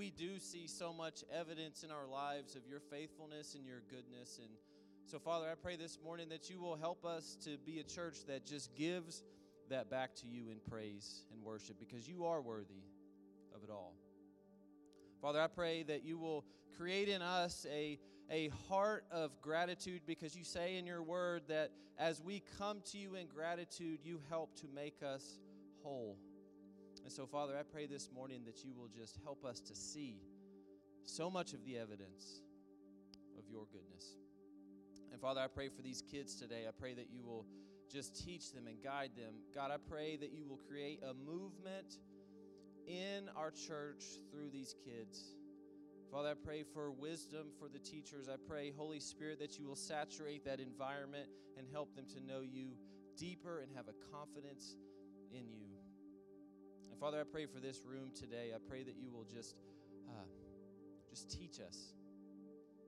we do see so much evidence in our lives of your faithfulness and your goodness. And so, Father, I pray this morning that you will help us to be a church that just gives that back to you in praise and worship, because you are worthy of it all. Father, I pray that you will create in us a heart of gratitude, because you say in your word that as we come to you in gratitude, you help to make us whole. And so, Father, I pray this morning that you will just help us to see so much of the evidence of your goodness. And, Father, I pray for these kids today. I pray that you will just teach them and guide them. God, I pray that you will create a movement in our church through these kids. Father, I pray for wisdom for the teachers. I pray, Holy Spirit, that you will saturate that environment and help them to know you deeper and have a confidence in you. And Father, I pray for this room today. I pray that you will just teach us.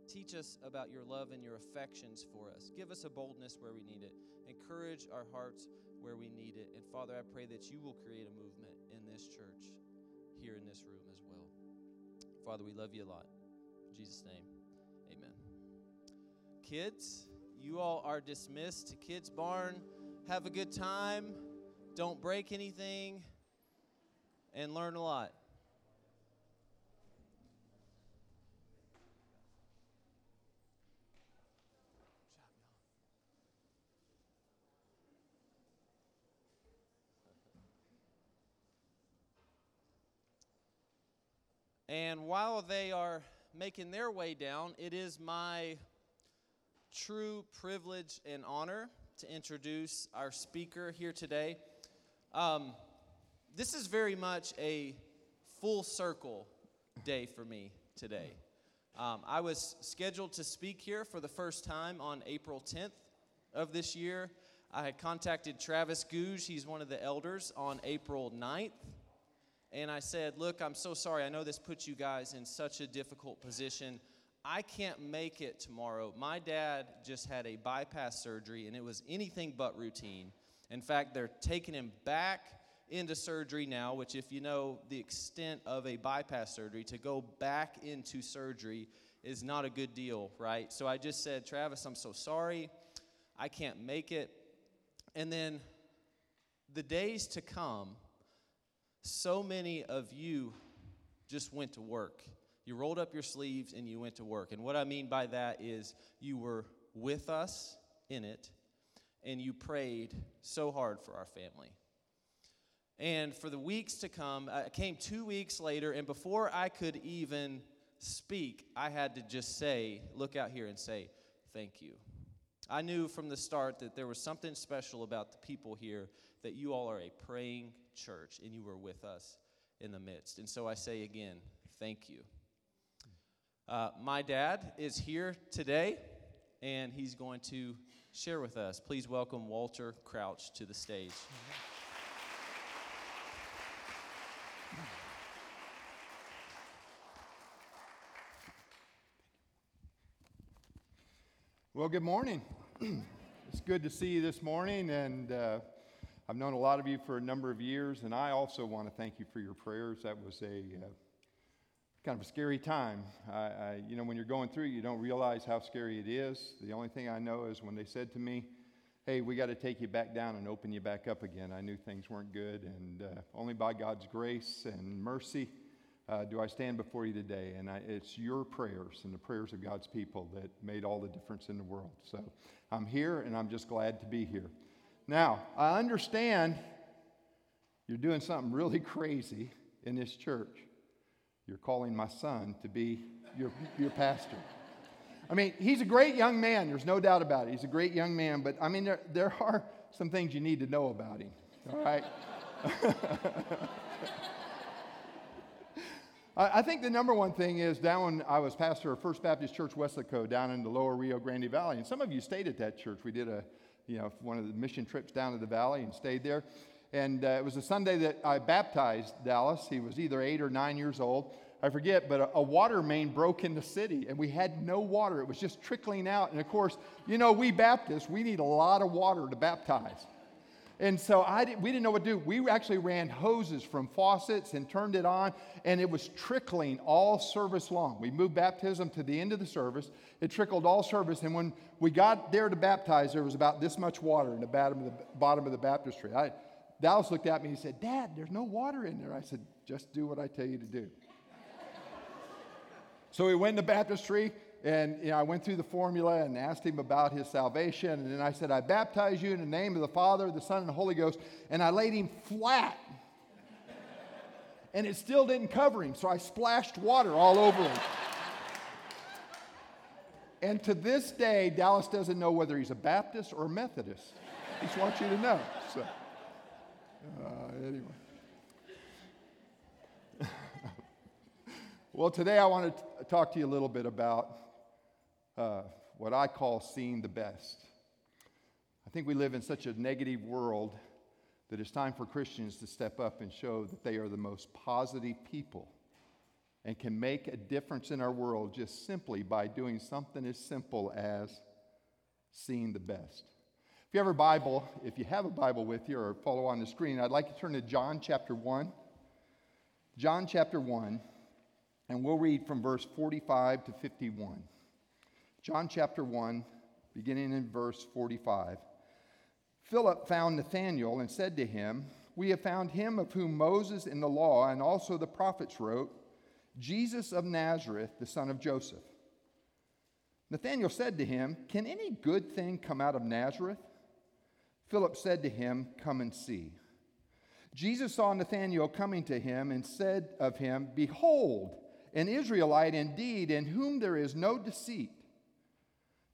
Teach us about your love and your affections for us. Give us a boldness where we need it. Encourage our hearts where we need it. And Father, I pray that you will create a movement in this church, here in this room as well. Father, we love you a lot. In Jesus' name, amen. Kids, you all are dismissed to Kids Barn. Have a good time. Don't break anything. And learn a lot. And while they are making their way down, it is my true privilege and honor to introduce our speaker here today. This is very much a full circle day for me today. I was scheduled to speak here for the first time on April 10th of this year. I had contacted Travis Gouge, he's one of the elders, on April 9th. And I said, look, I'm so sorry. I know this puts you guys in such a difficult position. I can't make it tomorrow. My dad just had a bypass surgery, and it was anything but routine. In fact, they're taking him back into surgery now, which if you know the extent of a bypass surgery, to go back into surgery is not a good deal, right? So I just said, Travis, I'm so sorry. I can't make it. And then the days to come, so many of you just went to work. You rolled up your sleeves and you went to work. And what I mean by that is you were with us in it, and you prayed so hard for our family. And for the weeks to come, I came 2 weeks later, and before I could even speak, I had to just say, look out here and say, thank you. I knew from the start that there was something special about the people here, that you all are a praying church, and you were with us in the midst. And so I say again, thank you. My dad is here today, and he's going to share with us. Please welcome Walter Crouch to the stage. Well, good morning. It's good to see you this morning, and I've known a lot of you for a number of years, and I also want to thank you for your prayers. That was a kind of a scary time. I when you're going through, you don't realize how scary it is. The only thing I know is when they said to me, hey, we got to take you back down and open you back up again, I knew things weren't good, and only by God's grace and mercy do I stand before you today. And it's your prayers and the prayers of God's people that made all the difference in the world. So I'm here, and I'm just glad to be here. Now, I understand you're doing something really crazy in this church. You're calling my son to be your pastor. I mean, he's a great young man. There's no doubt about it. He's a great young man. But, I mean, there are some things you need to know about him. All right? I think the number one thing is I was pastor of First Baptist Church Co. down in the lower Rio Grande Valley. And some of you stayed at that church. We did one of the mission trips down to the valley and stayed there. And it was a Sunday that I baptized Dallas. He was either 8 or 9 years old. I forget, but a water main broke in the city, and we had no water. It was just trickling out. And of course, we Baptists, we need a lot of water to baptize. And so we didn't know what to do. We actually ran hoses from faucets and turned it on, and it was trickling all service long. We moved baptism to the end of the service. It trickled all service, and when we got there to baptize, there was about this much water in the bottom of the baptistry. Dallas looked at me and he said, "Dad, there's no water in there." I said, "Just do what I tell you to do." So we went to baptistry, and I went through the formula and asked him about his salvation. And then I said, "I baptize you in the name of the Father, the Son, and the Holy Ghost." And I laid him flat. And it still didn't cover him, so I splashed water all over him. And to this day, Dallas doesn't know whether he's a Baptist or a Methodist. I just want you to know. So, anyway. Well, today I want to talk to you a little bit about what I call seeing the best. I think we live in such a negative world that it's time for Christians to step up and show that they are the most positive people and can make a difference in our world just simply by doing something as simple as seeing the best. If you have a Bible with you or follow on the screen, I'd like to turn to John chapter 1. John chapter 1, and we'll read from verse 45 to 51. John chapter 1, beginning in verse 45. Philip found Nathanael and said to him, "We have found him of whom Moses in the law and also the prophets wrote, Jesus of Nazareth, the son of Joseph." Nathanael said to him, "Can any good thing come out of Nazareth?" Philip said to him, "Come and see." Jesus saw Nathanael coming to him and said of him, "Behold, an Israelite indeed, in whom there is no deceit."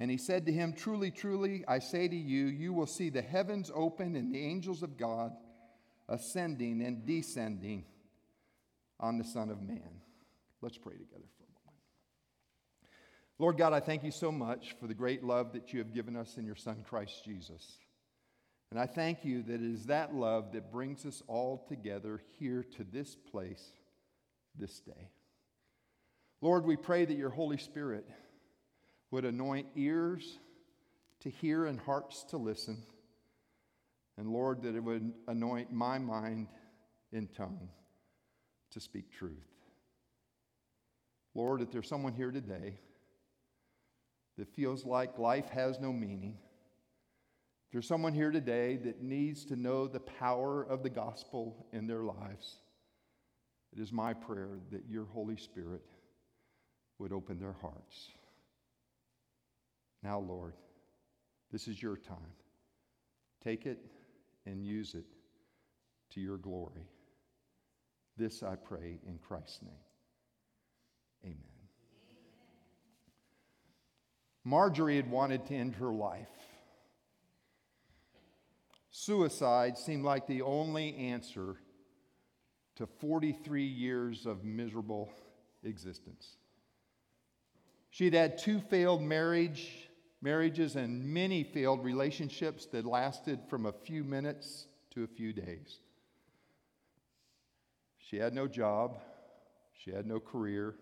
And he said to him, "Truly, truly, I say to you, you will see the heavens open and the angels of God ascending and descending on the Son of Man." Let's pray together for a moment. Lord God, I thank you so much for the great love that you have given us in your Son, Christ Jesus. And I thank you that it is that love that brings us all together here to this place this day. Lord, we pray that your Holy Spirit would anoint ears to hear and hearts to listen. And Lord, that it would anoint my mind and tongue to speak truth. Lord, if there's someone here today that feels like life has no meaning, if there's someone here today that needs to know the power of the gospel in their lives, it is my prayer that your Holy Spirit would open their hearts. Now, Lord, this is your time. Take it and use it to your glory. This I pray in Christ's name. Amen. Marjorie had wanted to end her life. Suicide seemed like the only answer to 43 years of miserable existence. She'd had 2 failed marriages and many failed relationships that lasted from a few minutes to a few days. She had no job, she had no career,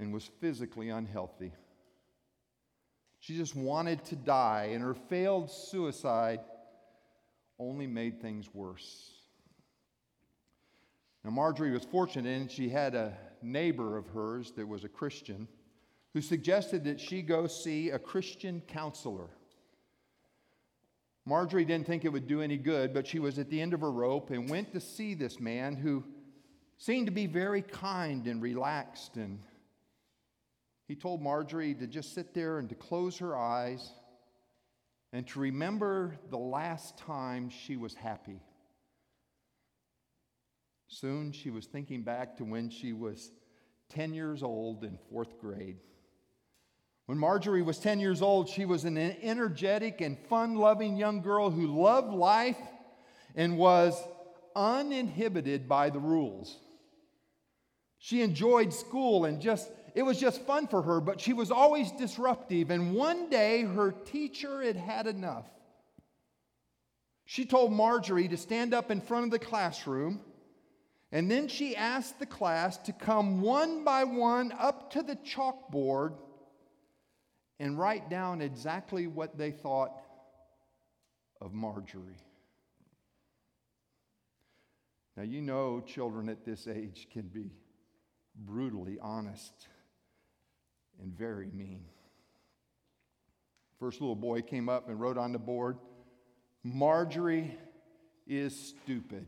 and was physically unhealthy. She just wanted to die, and her failed suicide only made things worse. Now, Marjorie was fortunate, and she had a neighbor of hers that was a Christian, who suggested that she go see a Christian counselor. Marjorie didn't think it would do any good, but she was at the end of her rope and went to see this man who seemed to be very kind and relaxed. And he told Marjorie to just sit there and to close her eyes and to remember the last time she was happy. Soon she was thinking back to when she was 10 years old in 4th grade. When Marjorie was 10 years old, she was an energetic and fun-loving young girl who loved life and was uninhibited by the rules. She enjoyed school and it was just fun for her, but she was always disruptive. And one day, her teacher had had enough. She told Marjorie to stand up in front of the classroom, and then she asked the class to come one by one up to the chalkboard and write down exactly what they thought of Marjorie. Now, you know children at this age can be brutally honest and very mean. First little boy came up and wrote on the board, "Marjorie is stupid."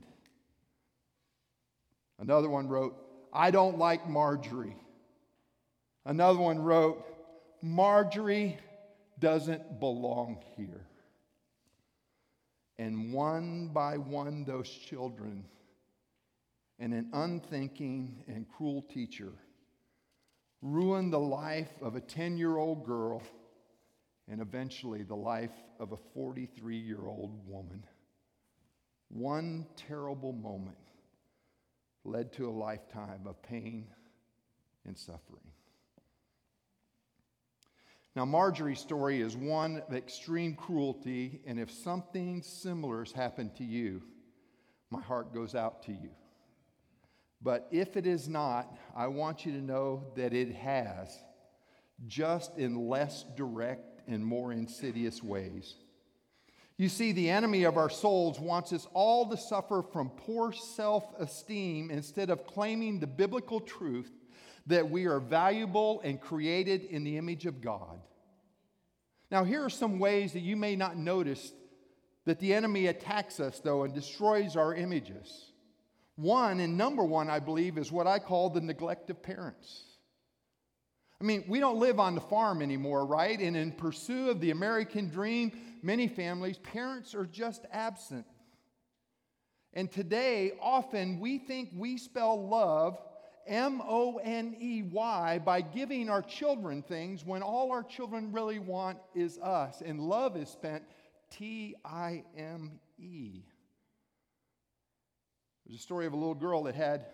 Another one wrote, "I don't like Marjorie." Another one wrote, "Marjorie doesn't belong here." And one by one, those children and an unthinking and cruel teacher ruined the life of a 10-year-old girl and eventually the life of a 43-year-old woman. One terrible moment led to a lifetime of pain and suffering. Now, Marjorie's story is one of extreme cruelty, and if something similar has happened to you, my heart goes out to you. But if it is not, I want you to know that it has, just in less direct and more insidious ways. You see, the enemy of our souls wants us all to suffer from poor self-esteem instead of claiming the biblical truth that we are valuable and created in the image of God. Now, here are some ways that you may not notice that the enemy attacks us, though, and destroys our images. One, and number one, I believe, is what I call the neglect of parents. I mean, we don't live on the farm anymore, right? And in pursuit of the American dream, many families, parents are just absent. And today, often, we think we spell love, M-O-N-E-Y, by giving our children things when all our children really want is us. And love is spent T-I-M-E. There's a story of a little girl that had,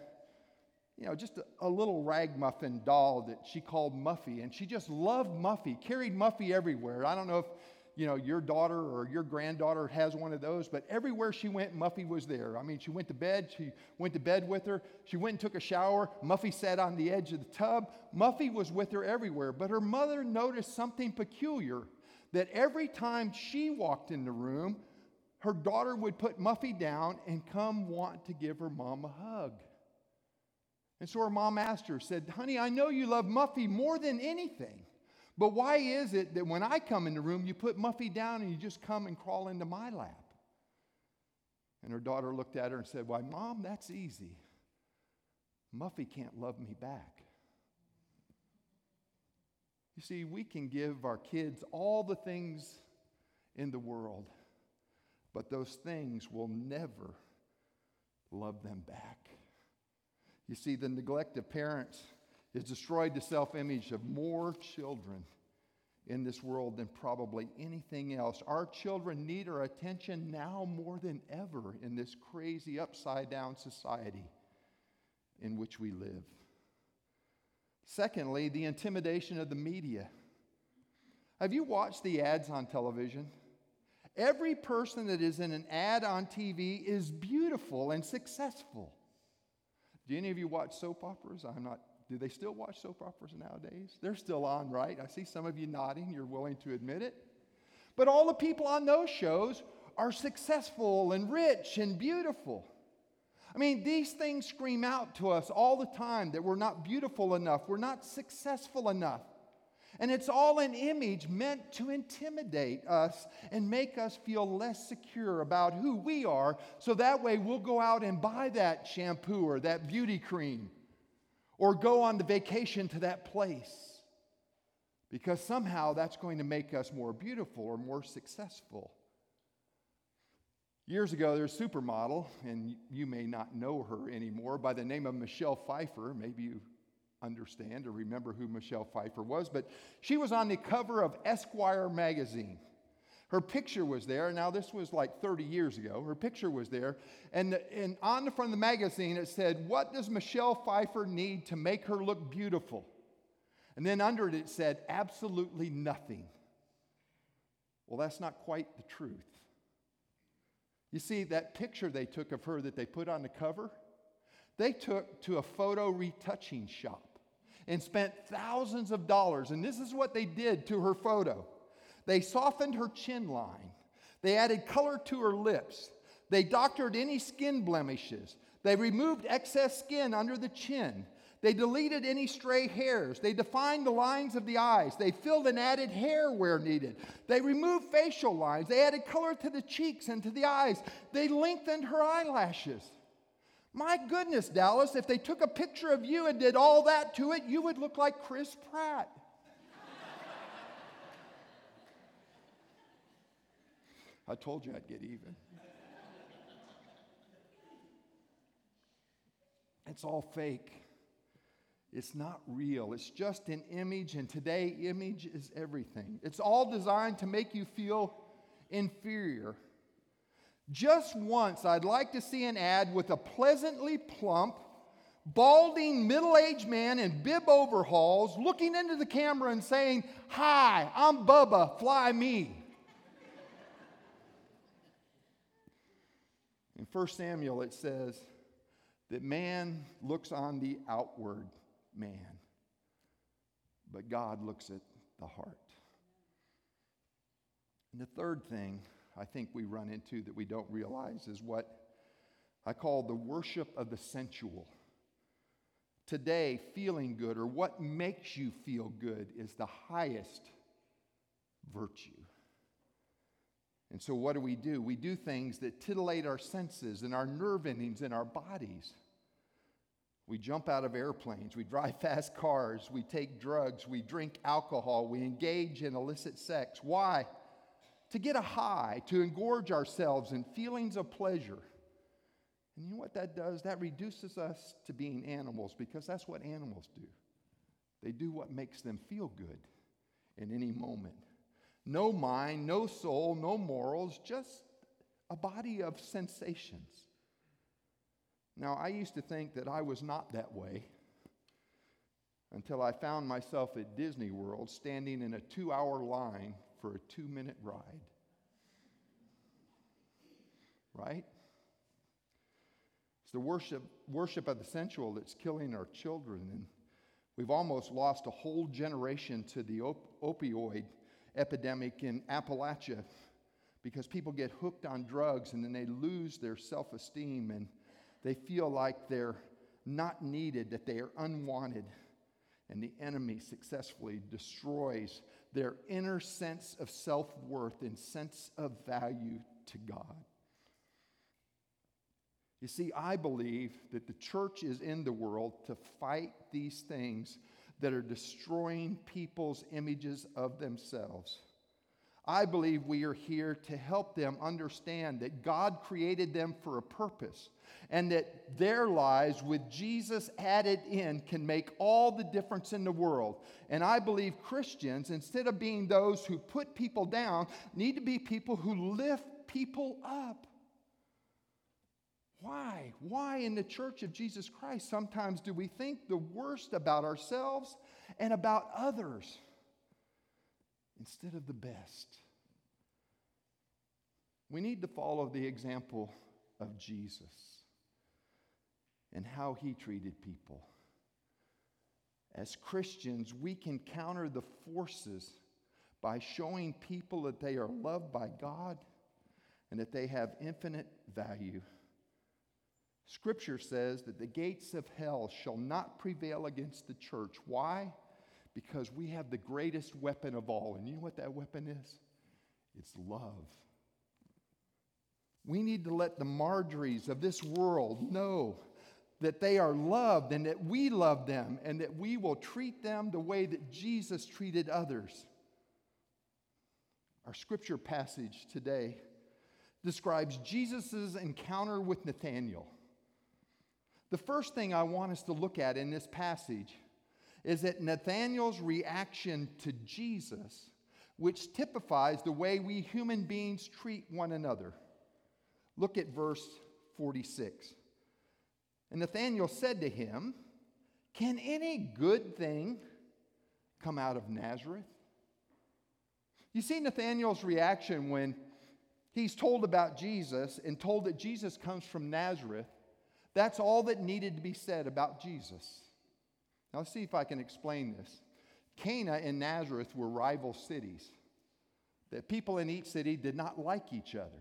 just a little ragamuffin doll that she called Muffy, and she just loved Muffy, carried Muffy everywhere. I don't know if, your daughter or your granddaughter has one of those, but everywhere she went, Muffy was there. I mean, she went to bed with her, she went and took a shower, Muffy sat on the edge of the tub, Muffy was with her everywhere. But her mother noticed something peculiar, that every time she walked in the room, her daughter would put Muffy down and come want to give her mom a hug. And so her mom asked her, said, "Honey, I know you love Muffy more than anything, but why is it that when I come in the room, you put Muffy down and you just come and crawl into my lap?" And her daughter looked at her and said, "Why, Mom, that's easy. Muffy can't love me back." You see, we can give our kids all the things in the world, but those things will never love them back. You see, the neglect of parents has destroyed the self-image of more children in this world than probably anything else. Our children need our attention now more than ever in this crazy upside-down society in which we live. Secondly, the intimidation of the media. Have you watched the ads on television? Every person that is in an ad on TV is beautiful and successful. Do any of you watch soap operas? Do they still watch soap operas nowadays? They're still on, right? I see some of you nodding. You're willing to admit it. But all the people on those shows are successful and rich and beautiful. I mean, these things scream out to us all the time that we're not beautiful enough, we're not successful enough. And it's all an image meant to intimidate us and make us feel less secure about who we are, so that way we'll go out and buy that shampoo or that beauty cream or go on the vacation to that place, because somehow that's going to make us more beautiful or more successful. Years ago, there's a supermodel, and you may not know her anymore, by the name of Michelle Pfeiffer. Maybe you understand or remember who Michelle Pfeiffer was, but she was on the cover of Esquire magazine. Her picture was there. Now, this was like 30 years ago. Her picture was there. And on the front of the magazine, it said, "What does Michelle Pfeiffer need to make her look beautiful?" And then under it, it said, "Absolutely nothing." Well, that's not quite the truth. You see, that picture they took of her that they put on the cover, they took to a photo retouching shop and spent thousands of dollars. And this is what they did to her photo. They softened her chin line. They added color to her lips. They doctored any skin blemishes. They removed excess skin under the chin. They deleted any stray hairs. They defined the lines of the eyes. They filled and added hair where needed. They removed facial lines. They added color to the cheeks and to the eyes. They lengthened her eyelashes. My goodness, Dallas, if they took a picture of you and did all that to it, you would look like Chris Pratt. I told you I'd get even. It's all fake. It's not real. It's just an image, and today, image is everything. It's all designed to make you feel inferior. Just once, I'd like to see an ad with a pleasantly plump, balding middle-aged man in bib overalls looking into the camera and saying, "Hi, I'm Bubba, fly me." In 1 Samuel, it says that man looks on the outward man, but God looks at the heart. And the third thing I think we run into that we don't realize is what I call the worship of the sensual. Today, feeling good or what makes you feel good is the highest virtue. And so what do? We do things that titillate our senses and our nerve endings and our bodies. We jump out of airplanes. We drive fast cars. We take drugs. We drink alcohol. We engage in illicit sex. Why? To get a high, to engorge ourselves in feelings of pleasure. And you know what that does? That reduces us to being animals, because that's what animals do. They do what makes them feel good in any moment. No mind, no soul, no morals, just a body of sensations. Now, I used to think that I was not that way until I found myself at Disney World standing in a 2-hour line for a 2-minute ride. Right? It's the worship of the sensual that's killing our children. And we've almost lost a whole generation to the opioid epidemic in Appalachia, because people get hooked on drugs and then they lose their self-esteem and they feel like they're not needed, that they are unwanted. And the enemy successfully destroys their inner sense of self-worth and sense of value to God. You see, I believe that the church is in the world to fight these things that are destroying people's images of themselves. I believe we are here to help them understand that God created them for a purpose, and that their lives with Jesus added in can make all the difference in the world. And I believe Christians, instead of being those who put people down, need to be people who lift people up. Why? Why in the church of Jesus Christ sometimes do we think the worst about ourselves and about others instead of the best? We need to follow the example of Jesus and how he treated people. As Christians, we can counter the forces by showing people that they are loved by God and that they have infinite value. Scripture says that the gates of hell shall not prevail against the church. Why? Because we have the greatest weapon of all. And you know what that weapon is? It's love. We need to let the Marjories of this world know that they are loved and that we love them and that we will treat them the way that Jesus treated others. Our scripture passage today describes Jesus' encounter with Nathanael. The first thing I want us to look at in this passage is that Nathanael's reaction to Jesus which typifies the way we human beings treat one another. Look at verse 46. And Nathanael said to him, "Can any good thing come out of Nazareth?" You see Nathanael's reaction when he's told about Jesus and told that Jesus comes from Nazareth. That's all that needed to be said about Jesus. Now let's see if I can explain this. Cana and Nazareth were rival cities. The people in each city did not like each other.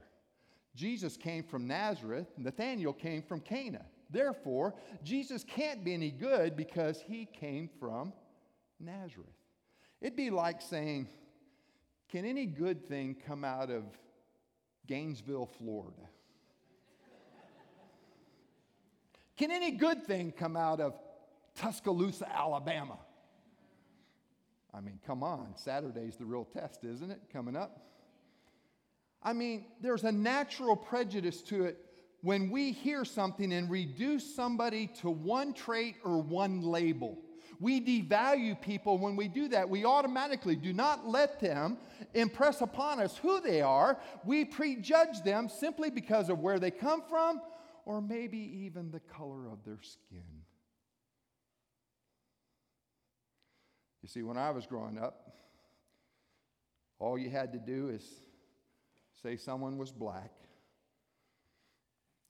Jesus came from Nazareth. Nathanael came from Cana. Therefore, Jesus can't be any good because he came from Nazareth. It'd be like saying, "Can any good thing come out of Gainesville, Florida?" Can any good thing come out of Tuscaloosa, Alabama? I mean, come on. Saturday's the real test, isn't it? Coming up. I mean, there's a natural prejudice to it when we hear something and reduce somebody to one trait or one label. We devalue people when we do that. We automatically do not let them impress upon us who they are. We prejudge them simply because of where they come from or maybe even the color of their skin. You see, when I was growing up, all you had to do is say someone was black,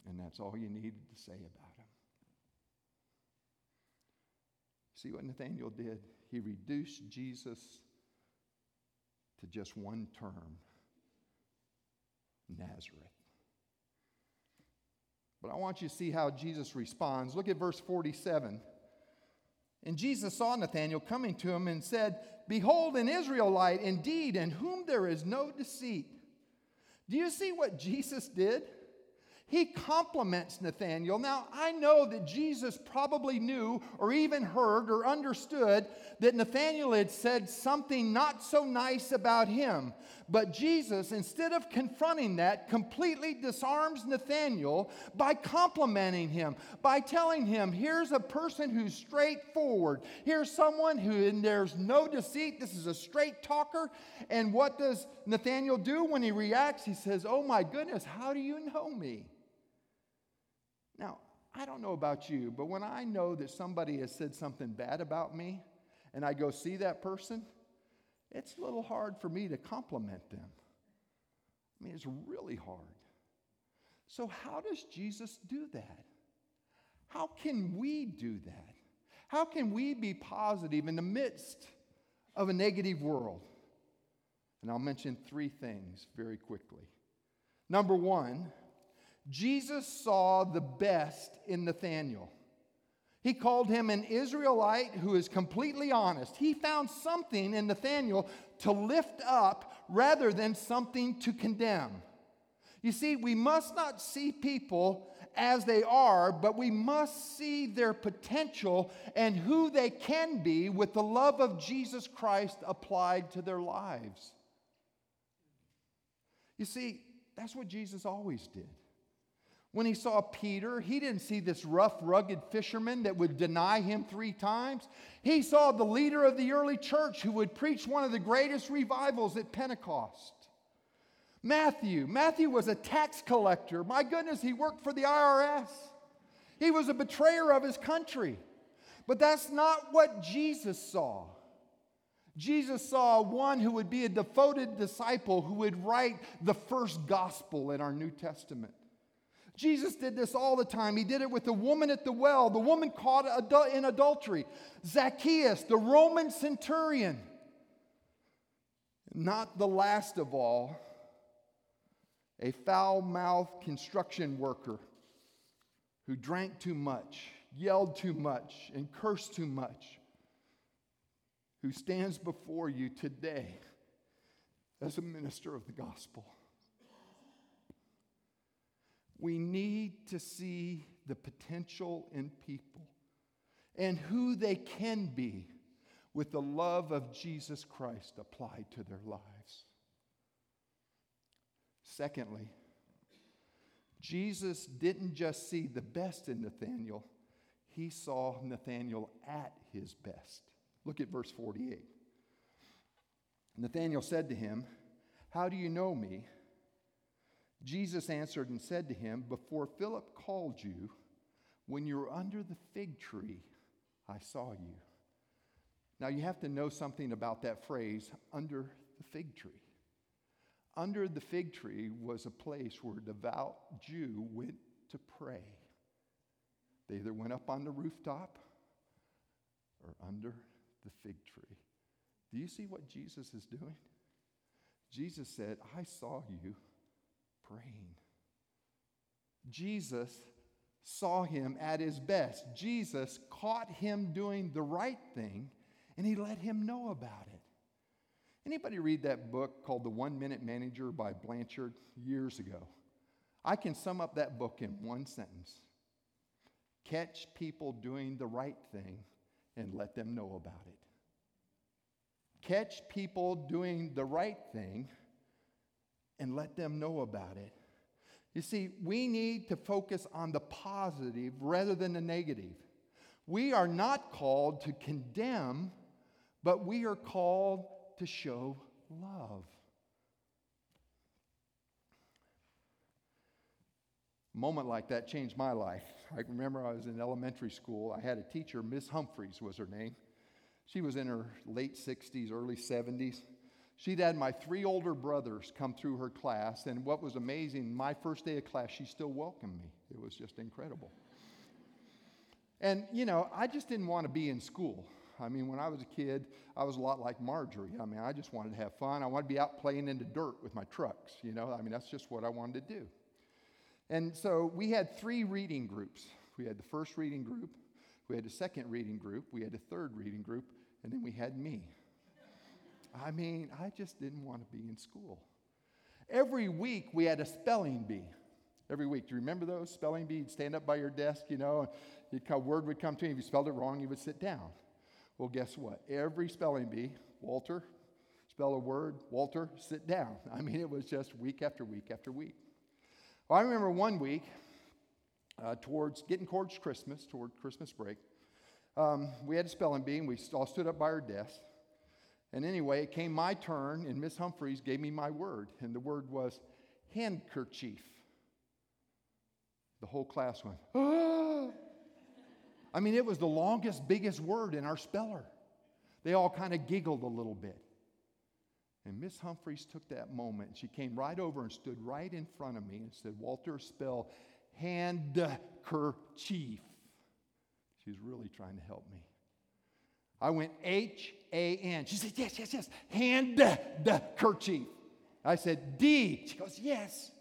and that's all you needed to say about him. See what Nathanael did? He reduced Jesus to just one term, Nazareth. But I want you to see how Jesus responds. Look at verse 47. And Jesus saw Nathanael coming to him and said, "Behold, an Israelite indeed, in whom there is no deceit." Do you see what Jesus did? He compliments Nathanael. Now, I know that Jesus probably knew or even heard or understood that Nathanael had said something not so nice about him. But Jesus, instead of confronting that, completely disarms Nathanael by complimenting him, by telling him, here's a person who's straightforward. Here's someone who, and there's no deceit. This is a straight talker. And what does Nathanael do when he reacts? He says, "Oh my goodness, how do you know me?" Now, I don't know about you, but when I know that somebody has said something bad about me and I go see that person, it's a little hard for me to compliment them. I mean, it's really hard. So how does Jesus do that? How can we do that? How can we be positive in the midst of a negative world? And I'll mention three things very quickly. Number one, Jesus saw the best in Nathanael. He called him an Israelite who is completely honest. He found something in Nathanael to lift up rather than something to condemn. You see, we must not see people as they are, but we must see their potential and who they can be with the love of Jesus Christ applied to their lives. You see, that's what Jesus always did. When he saw Peter, he didn't see this rough, rugged fisherman that would deny him 3 times. He saw the leader of the early church who would preach one of the greatest revivals at Pentecost. Matthew was a tax collector. My goodness, he worked for the IRS. He was a betrayer of his country. But that's not what Jesus saw. Jesus saw one who would be a devoted disciple who would write the first gospel in our New Testament. Jesus did this all the time. He did it with the woman at the well, the woman caught in adultery, Zacchaeus, the Roman centurion. Not the last of all, a foul-mouthed construction worker who drank too much, yelled too much, and cursed too much, who stands before you today as a minister of the gospel. We need to see the potential in people and who they can be with the love of Jesus Christ applied to their lives. Secondly, Jesus didn't just see the best in Nathanael. He saw Nathanael at his best. Look at verse 48. Nathanael said to him, "How do you know me?" Jesus answered and said to him, "Before Philip called you, when you were under the fig tree, I saw you." Now you have to know something about that phrase, under the fig tree. Under the fig tree was a place where a devout Jew went to pray. They either went up on the rooftop or under the fig tree. Do you see what Jesus is doing? Jesus said, "I saw you praying." Jesus saw him at his best. Jesus caught him doing the right thing, and he let him know about it. Anybody read that book called The One Minute Manager by Blanchard years ago? I can sum up that book in one sentence. Catch people doing the right thing and let them know about it. Catch people doing the right thing and let them know about it. You see, we need to focus on the positive rather than the negative. We are not called to condemn, but we are called to show love. A moment like that changed my life. I remember I was in elementary school. I had a teacher, Miss Humphreys was her name. She was in her late 60s, early 70s. She'd had my three older brothers come through her class, and what was amazing, my first day of class, she still welcomed me. It was just incredible. And, you know, I just didn't want to be in school. I mean, when I was a kid, I was a lot like Marjorie. I mean, I just wanted to have fun. I wanted to be out playing in the dirt with my trucks, you know. I mean, that's just what I wanted to do. And so we had three reading groups. We had the first reading group, we had a second reading group, we had a third reading group, and then we had me. I mean, I just didn't want to be in school. Every week we had a spelling bee. Every week. Do you remember those? Spelling bee, you'd stand up by your desk, you know, and a word would come to you. If you spelled it wrong, you would sit down. Well, guess what? Every spelling bee, Walter, spell a word, Walter, sit down. I mean, it was just week after week after week. Well, I remember one week, toward Christmas break, we had a spelling bee, and we all stood up by our desk. And anyway, it came my turn, and Miss Humphreys gave me my word, and the word was handkerchief. The whole class went, "Ah!" I mean, it was the longest, biggest word in our speller. They all kind of giggled a little bit. And Miss Humphreys took that moment. She came right over and stood right in front of me and said, "Walter, spell handkerchief." She's really trying to help me. I went H-A-N. She said, "Yes, yes, yes. Handkerchief." I said, "D." She goes, "Yes."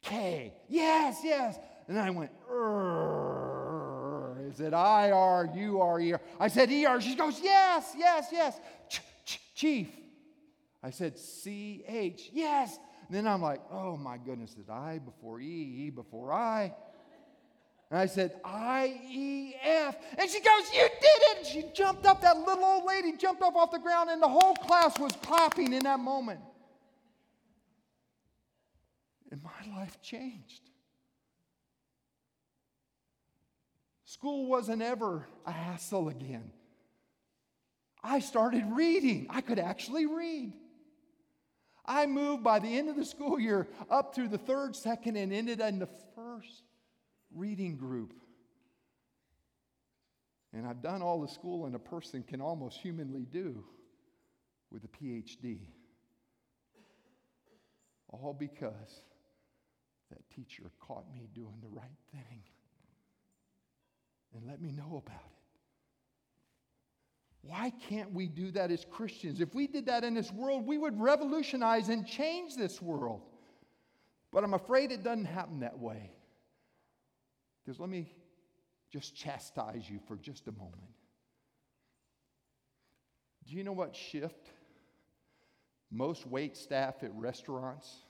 K. "Yes, yes." And then I went, "I said, I-R, U-R, E-R." I said, "E-R." She goes, "Yes, yes, yes." Chief. I said, "C-H." "Yes." And then I'm like, oh my goodness, it's I before E, E before I. And I said, I-E-F. And she goes, "You did it." And she jumped up, that little old lady jumped up off the ground, and the whole class was clapping in that moment. And my life changed. School wasn't ever a hassle again. I started reading. I could actually read. I moved by the end of the school year up through the third, second, and ended in the first reading group. And I've done all the schooling a person can almost humanly do with a PhD. All because that teacher caught me doing the right thing and let me know about it. Why can't we do that as Christians? If we did that in this world, we would revolutionize and change this world. But I'm afraid it doesn't happen that way. Because let me just chastise you for just a moment. Do you know what shift most wait staff at restaurants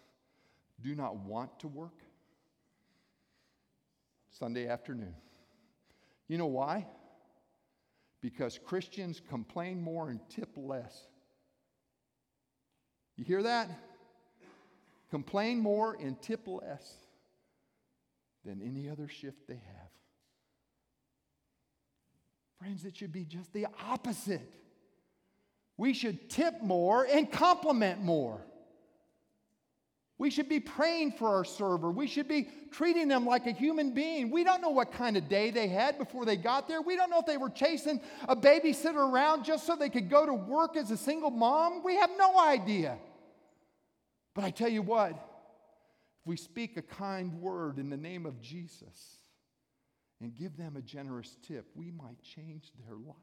do not want to work? Sunday afternoon. You know why? Because Christians complain more and tip less. You hear that? Complain more and tip less than any other shift they have. Friends, it should be just the opposite. We should tip more and compliment more. We should be praying for our server. We should be treating them like a human being. We don't know what kind of day they had before they got there. We don't know if they were chasing a babysitter around just so they could go to work as a single mom. We have no idea. But I tell you what, if we speak a kind word in the name of Jesus and give them a generous tip, we might change their life.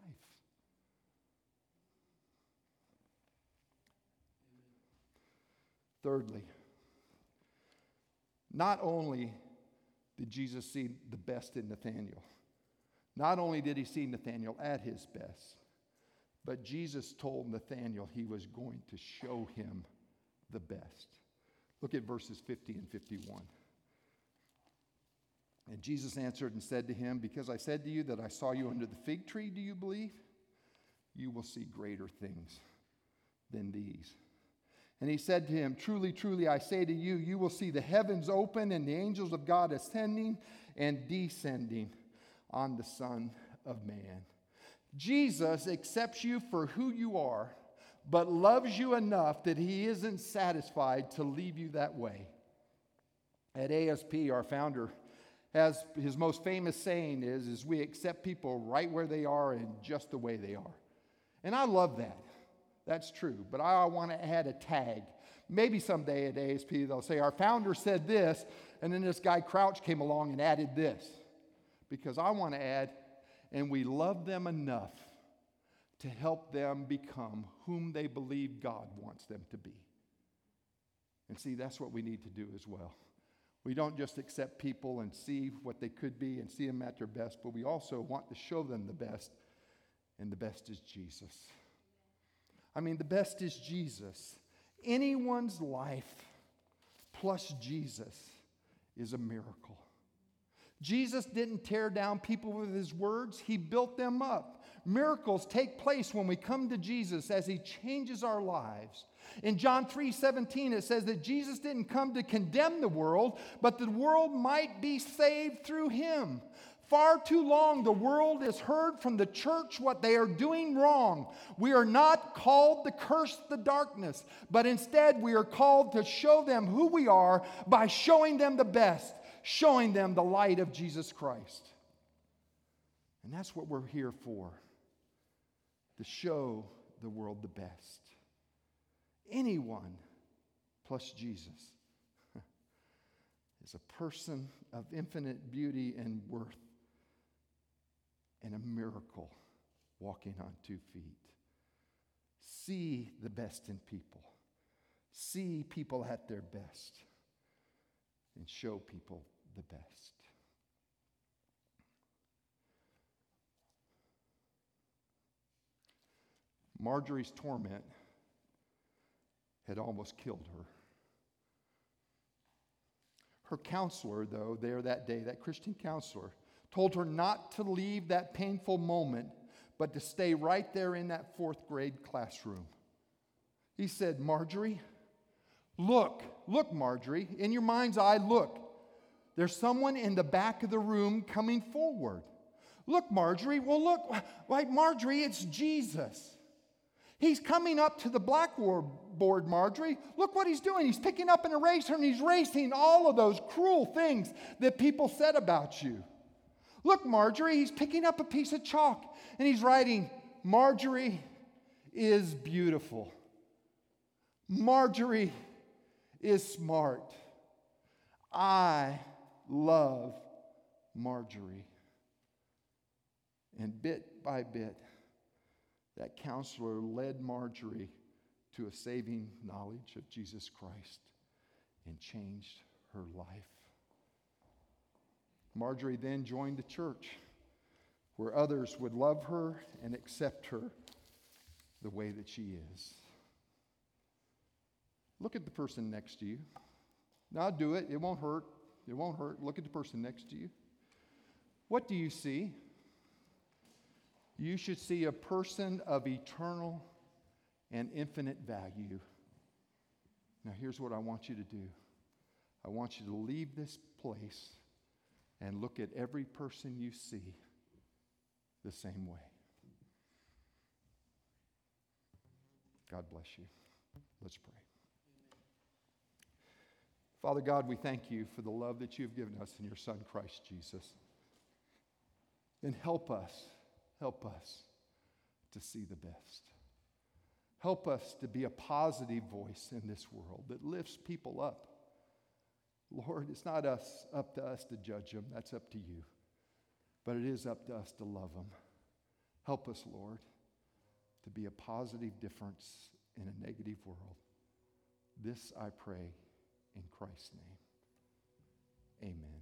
Thirdly, not only did Jesus see the best in Nathanael, not only did he see Nathanael at his best, but Jesus told Nathanael he was going to show him the best. Look at verses 50 and 51. And Jesus answered and said to him, "Because I said to you that I saw you under the fig tree, do you believe? You will see greater things than these." And he said to him, "Truly, truly, I say to you, you will see the heavens open and the angels of God ascending and descending on the Son of Man." Jesus accepts you for who you are, but loves you enough that he isn't satisfied to leave you that way. At ASP, our founder, has his most famous saying is we accept people right where they are and just the way they are. And I love that. That's true, but I want to add a tag. Maybe someday at ASP they'll say, our founder said this, and then this guy Crouch came along and added this. Because I want to add, and we love them enough to help them become whom they believe God wants them to be. And see, that's what we need to do as well. We don't just accept people and see what they could be and see them at their best, but we also want to show them the best, and the best is Jesus. I mean, the best is Jesus. Anyone's life plus Jesus is a miracle. Jesus didn't tear down people with his words. He built them up. Miracles take place when we come to Jesus as he changes our lives. In John 3:17, it says that Jesus didn't come to condemn the world, but the world might be saved through him. Far too long, the world has heard from the church what they are doing wrong. We are not called to curse the darkness, but instead we are called to show them who we are by showing them the best, showing them the light of Jesus Christ. And that's what we're here for, to show the world the best. Anyone plus Jesus is a person of infinite beauty and worth, and a miracle walking on two feet. See the best in people. See people at their best. And show people the best. Marjorie's torment had almost killed her. Her counselor, though, there that day, that Christian counselor, told her not to leave that painful moment, but to stay right there in that fourth grade classroom. He said, "Marjorie, look, Marjorie, in your mind's eye, look. There's someone in the back of the room coming forward. Look, Marjorie, Marjorie, it's Jesus. He's coming up to the blackboard, Marjorie. Look what he's doing. He's picking up an eraser and he's erasing all of those cruel things that people said about you. Look, Marjorie, he's picking up a piece of chalk and he's writing, 'Marjorie is beautiful. Marjorie is smart. I love Marjorie.'" And bit by bit, that counselor led Marjorie to a saving knowledge of Jesus Christ and changed her life. Marjorie then joined the church where others would love her and accept her the way that she is. Look at the person next to you. Now do it. It won't hurt. It won't hurt. Look at the person next to you. What do you see? You should see a person of eternal and infinite value. Now here's what I want you to do. I want you to leave this place and look at every person you see the same way. God bless you. Let's pray. Amen. Father God, we thank you for the love that you've given us in your Son, Christ Jesus. And help us to see the best. Help us to be a positive voice in this world that lifts people up. Lord, it's not up to us to judge them. That's up to you. But it is up to us to love them. Help us, Lord, to be a positive difference in a negative world. This I pray in Christ's name. Amen.